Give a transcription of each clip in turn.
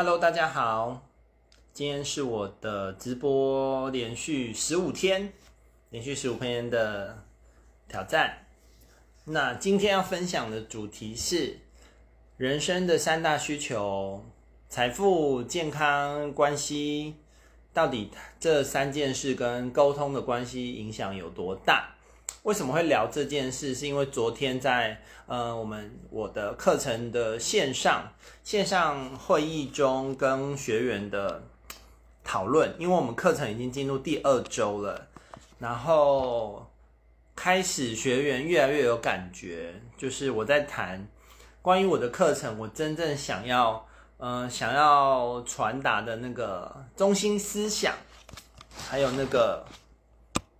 Hello， 大家好，今天是我的直播连续15天的挑战。那今天要分享的主题是人生的三大需求：财富、健康、关系。到底这三件事跟沟通的关系影响有多大？为什么会聊这件事？是因为昨天在我的课程的线上会议中跟学员的讨论，因为我们课程已经进入第2周了，然后开始学员越来越有感觉，就是我在谈关于我的课程，我真正想要传达的那个中心思想，还有那个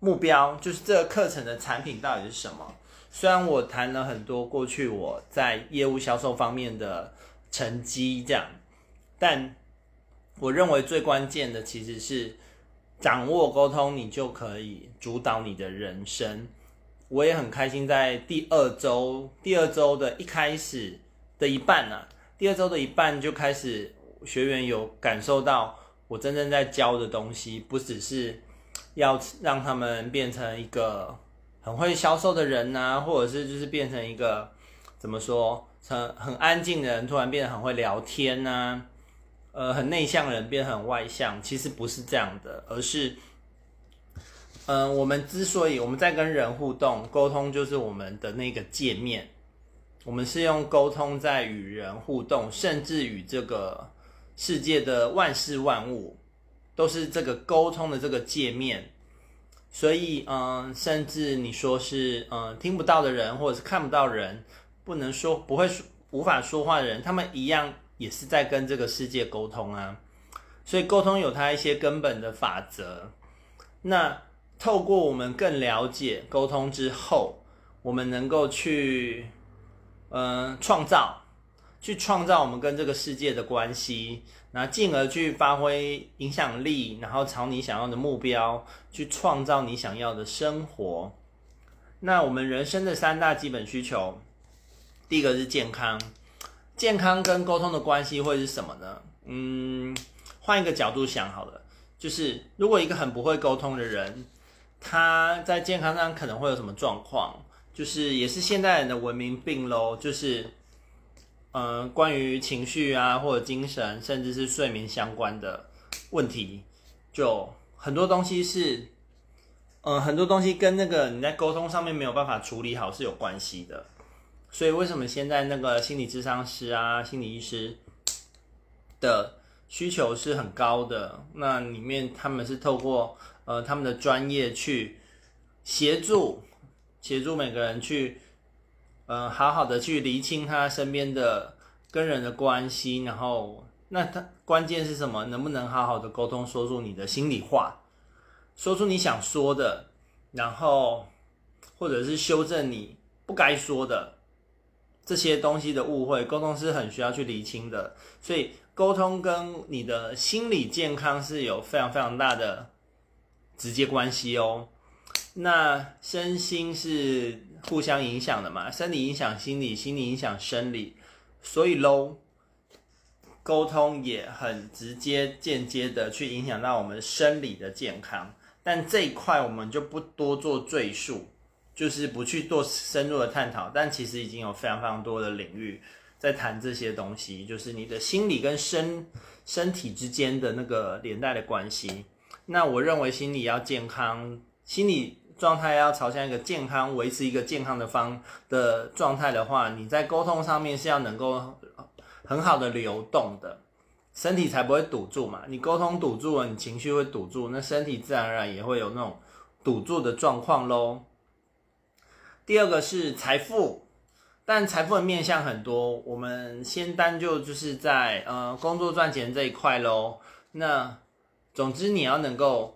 目标，就是这个课程的产品到底是什么。虽然我谈了很多过去我在业务销售方面的成绩这样，但我认为最关键的其实是掌握沟通，你就可以主导你的人生。我也很开心在第二周的一开始的一半第二周的一半就开始学员有感受到我真正在教的东西，不只是要让他们变成一个很会销售的人啊，或者是就是变成一个很安静的人突然变得很会聊天啊，很内向的人变得很外向，其实不是这样的，而是我们在跟人互动，沟通就是我们的那个界面，我们是用沟通在与人互动，甚至与这个世界的万事万物都是这个沟通的这个界面。所以甚至你说是听不到的人，或者是看不到人，无法说话的人，他们一样也是在跟这个世界沟通啊。所以沟通有它一些根本的法则，那透过我们更了解沟通之后，我们能够去创造我们跟这个世界的关系，然后进而去发挥影响力，然后朝你想要的目标去创造你想要的生活。那我们人生的三大基本需求，第一个是健康。健康跟沟通的关系会是什么呢？换一个角度想好了，就是如果一个很不会沟通的人，他在健康上可能会有什么状况？就是也是现代人的文明病咯，就是关于情绪啊，或者精神，甚至是睡眠相关的问题，就很多东西是很多东西跟那个你在沟通上面没有办法处理好是有关系的。所以为什么现在那个心理咨商师啊、心理医师的需求是很高的，那里面他们是透过他们的专业去协助每个人去好好的去厘清他身边的跟人的关系，然后那他关键是什么？能不能好好的沟通，说出你的心里话，说出你想说的，然后或者是修正你不该说的这些东西的误会，沟通是很需要去厘清的。所以沟通跟你的心理健康是有非常非常大的直接关系哦。那身心是互相影响的嘛，生理影响心理，心理影响生理，所以沟通也很直接间接的去影响到我们生理的健康，但这一块我们就不多做赘述，就是不去做深入的探讨，但其实已经有非常非常多的领域在谈这些东西，就是你的心理跟身体之间的那个连带的关系。那我认为心理要健康，心理状态要朝向一个健康，维持一个健康的状态的话，你在沟通上面是要能够很好的流动的，身体才不会堵住嘛。你沟通堵住了，你情绪会堵住，那身体自然而然也会有那种堵住的状况咯。第二个是财富，但财富的面向很多，我们先单就是在工作赚钱这一块咯。那总之你要能够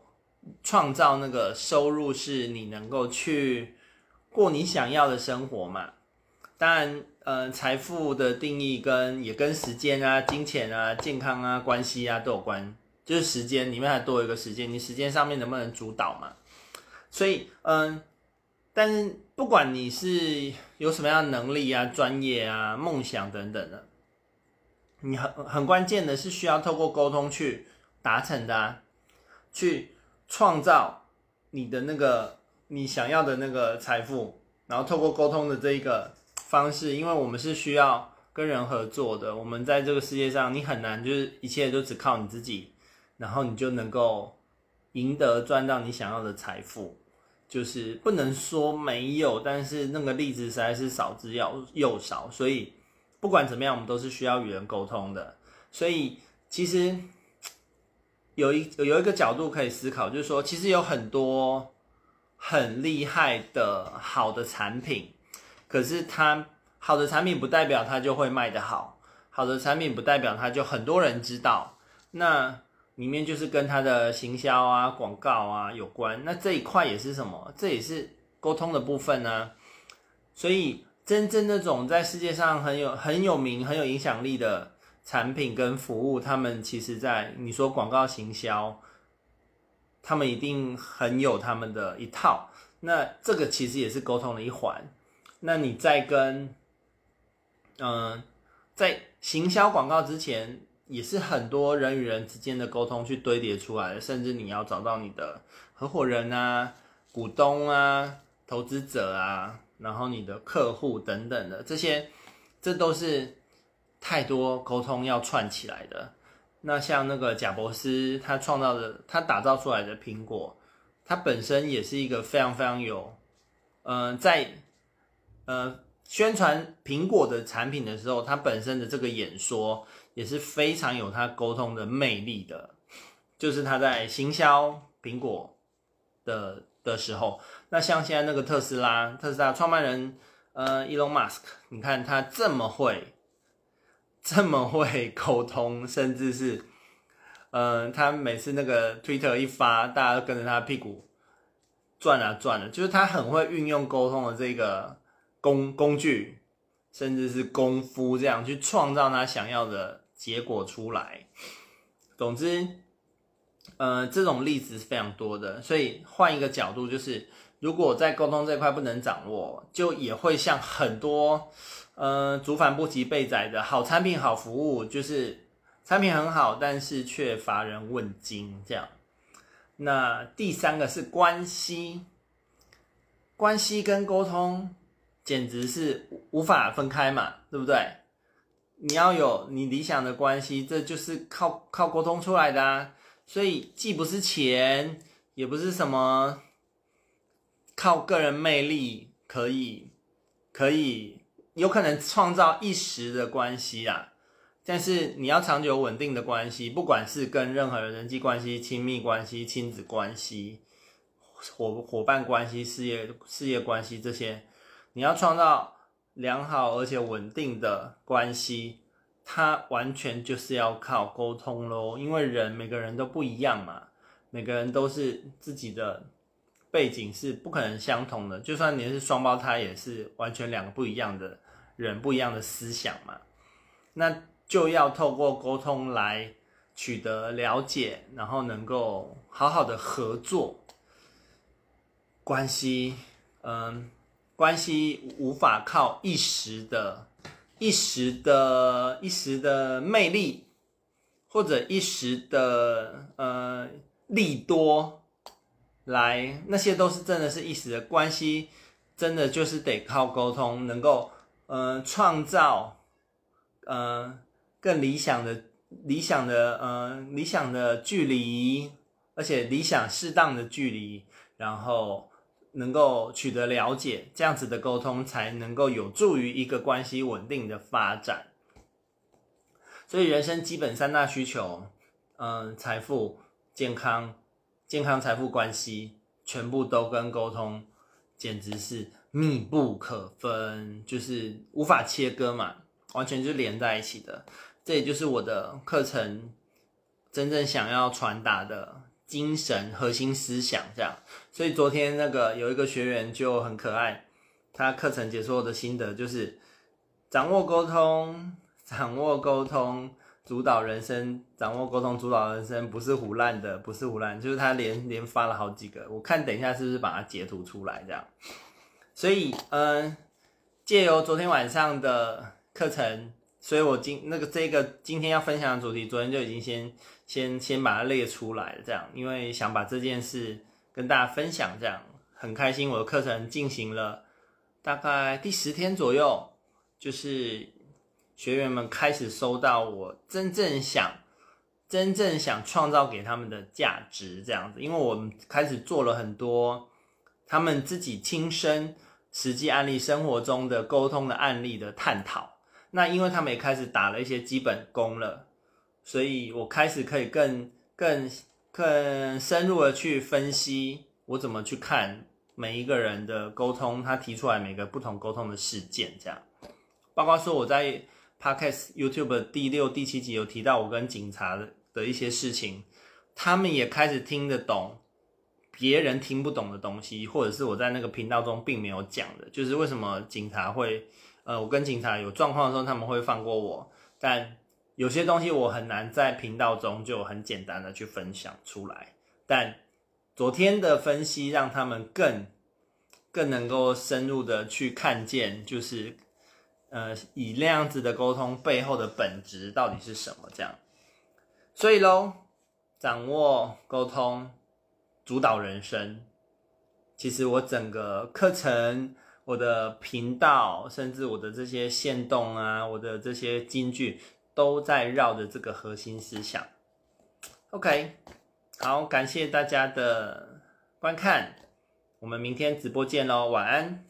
创造那个收入，是你能够去过你想要的生活嘛。当然财富的定义也跟时间啊、金钱啊、健康啊、关系啊都有关，就是时间里面还多一个时间，你时间上面能不能主导嘛。所以但是不管你是有什么样的能力啊、专业啊、梦想等等的，你很关键的是需要透过沟通去达成的啊，去创造你的那个你想要的那个财富，然后透过沟通的这一个方式，因为我们是需要跟人合作的，我们在这个世界上你很难就是一切都只靠你自己，然后你就能够赢得赚到你想要的财富，就是不能说没有，但是那个例子实在是少之又少，所以不管怎么样我们都是需要与人沟通的。所以其实有一个角度可以思考，就是说其实有很多很厉害的好的产品，可是它好的产品不代表它就会卖得好，好的产品不代表它就很多人知道，那里面就是跟它的行销啊广告啊有关，那这一块也是什么，这也是沟通的部分啊。所以真正那种在世界上很有名很有影响力的产品跟服务，他们其实在你说广告行销，他们一定很有他们的一套，那这个其实也是沟通的一环。那你在跟在行销广告之前，也是很多人与人之间的沟通去堆叠出来的，甚至你要找到你的合伙人啊、股东啊、投资者啊，然后你的客户等等的，这都是太多沟通要串起来的。那像那个贾伯斯他打造出来的苹果，它本身也是一个非常非常有宣传苹果的产品的时候，它本身的这个演说也是非常有它沟通的魅力的，就是它在行销苹果的时候。那像现在那个特斯拉创办人Elon Musk， 你看他这么会沟通，甚至是他每次那个 Twitter 一发，大家都跟着他屁股转啊转的，就是他很会运用沟通的这个工具甚至是功夫，这样去创造他想要的结果出来。总之这种例子是非常多的，所以换一个角度，就是如果在沟通这块不能掌握，就也会像很多族繁不及备载的好产品好服务，就是产品很好，但是却乏人问津这样。那第三个是关系跟沟通简直是无法分开嘛，对不对？你要有你理想的关系，这就是靠沟通出来的啊。所以既不是钱，也不是什么靠个人魅力可以有可能创造一时的关系啦，但是你要长久稳定的关系，不管是跟任何人际关系、亲密关系、亲子关系、伙伴关系、事业关系，这些你要创造良好而且稳定的关系，它完全就是要靠沟通咯。因为每个人都不一样嘛，每个人都是自己的背景是不可能相同的，就算你是双胞胎，也是完全两个不一样的人，不一样的思想嘛。那就要透过沟通来取得了解，然后能够好好的合作。关系无法靠一时的魅力或者一时的利多来，那些都是真的是一时的关系，真的就是得靠沟通，能够创造更理想的距离，而且理想适当的距离，然后能够取得了解，这样子的沟通才能够有助于一个关系稳定的发展。所以人生基本三大需求，财富、健康、财富、关系，全部都跟沟通简直是密不可分，就是无法切割嘛，完全就连在一起的。这也就是我的课程真正想要传达的精神核心思想这样。所以昨天有一个学员就很可爱，他课程解说的心得就是掌握沟通主导人生，掌握沟通主导人生，不是胡乱，就是他连发了好几个，我看等一下是不是把它截图出来这样。所以借由昨天晚上的课程所以我今天要分享的主题，昨天就已经先把它列出来了，这样，因为想把这件事跟大家分享，这样很开心。我的课程进行了大概第10天左右，就是学员们开始收到我真正想创造给他们的价值，这样子，因为我们开始做了很多他们自己亲身实际案例、生活中的沟通的案例的探讨。那因为他们也开始打了一些基本功了，所以我开始可以更深入的去分析我怎么去看每一个人的沟通，他提出来每个不同沟通的事件，这样，包括说我在 Podcast YouTube 第6、第7集有提到我跟警察的一些事情，他们也开始听得懂别人听不懂的东西，或者是我在那个频道中并没有讲的，就是为什么警察会我跟警察有状况的时候，他们会放过我，但有些东西我很难在频道中就很简单的去分享出来。但昨天的分析让他们更能够深入的去看见，就是以那样子的沟通背后的本质到底是什么，这样。所以咯，掌握沟通，主导人生。其实我整个课程，我的频道，甚至我的这些限动啊，我的这些金句，都在绕着这个核心思想。OK， 好，感谢大家的观看，我们明天直播见咯，晚安。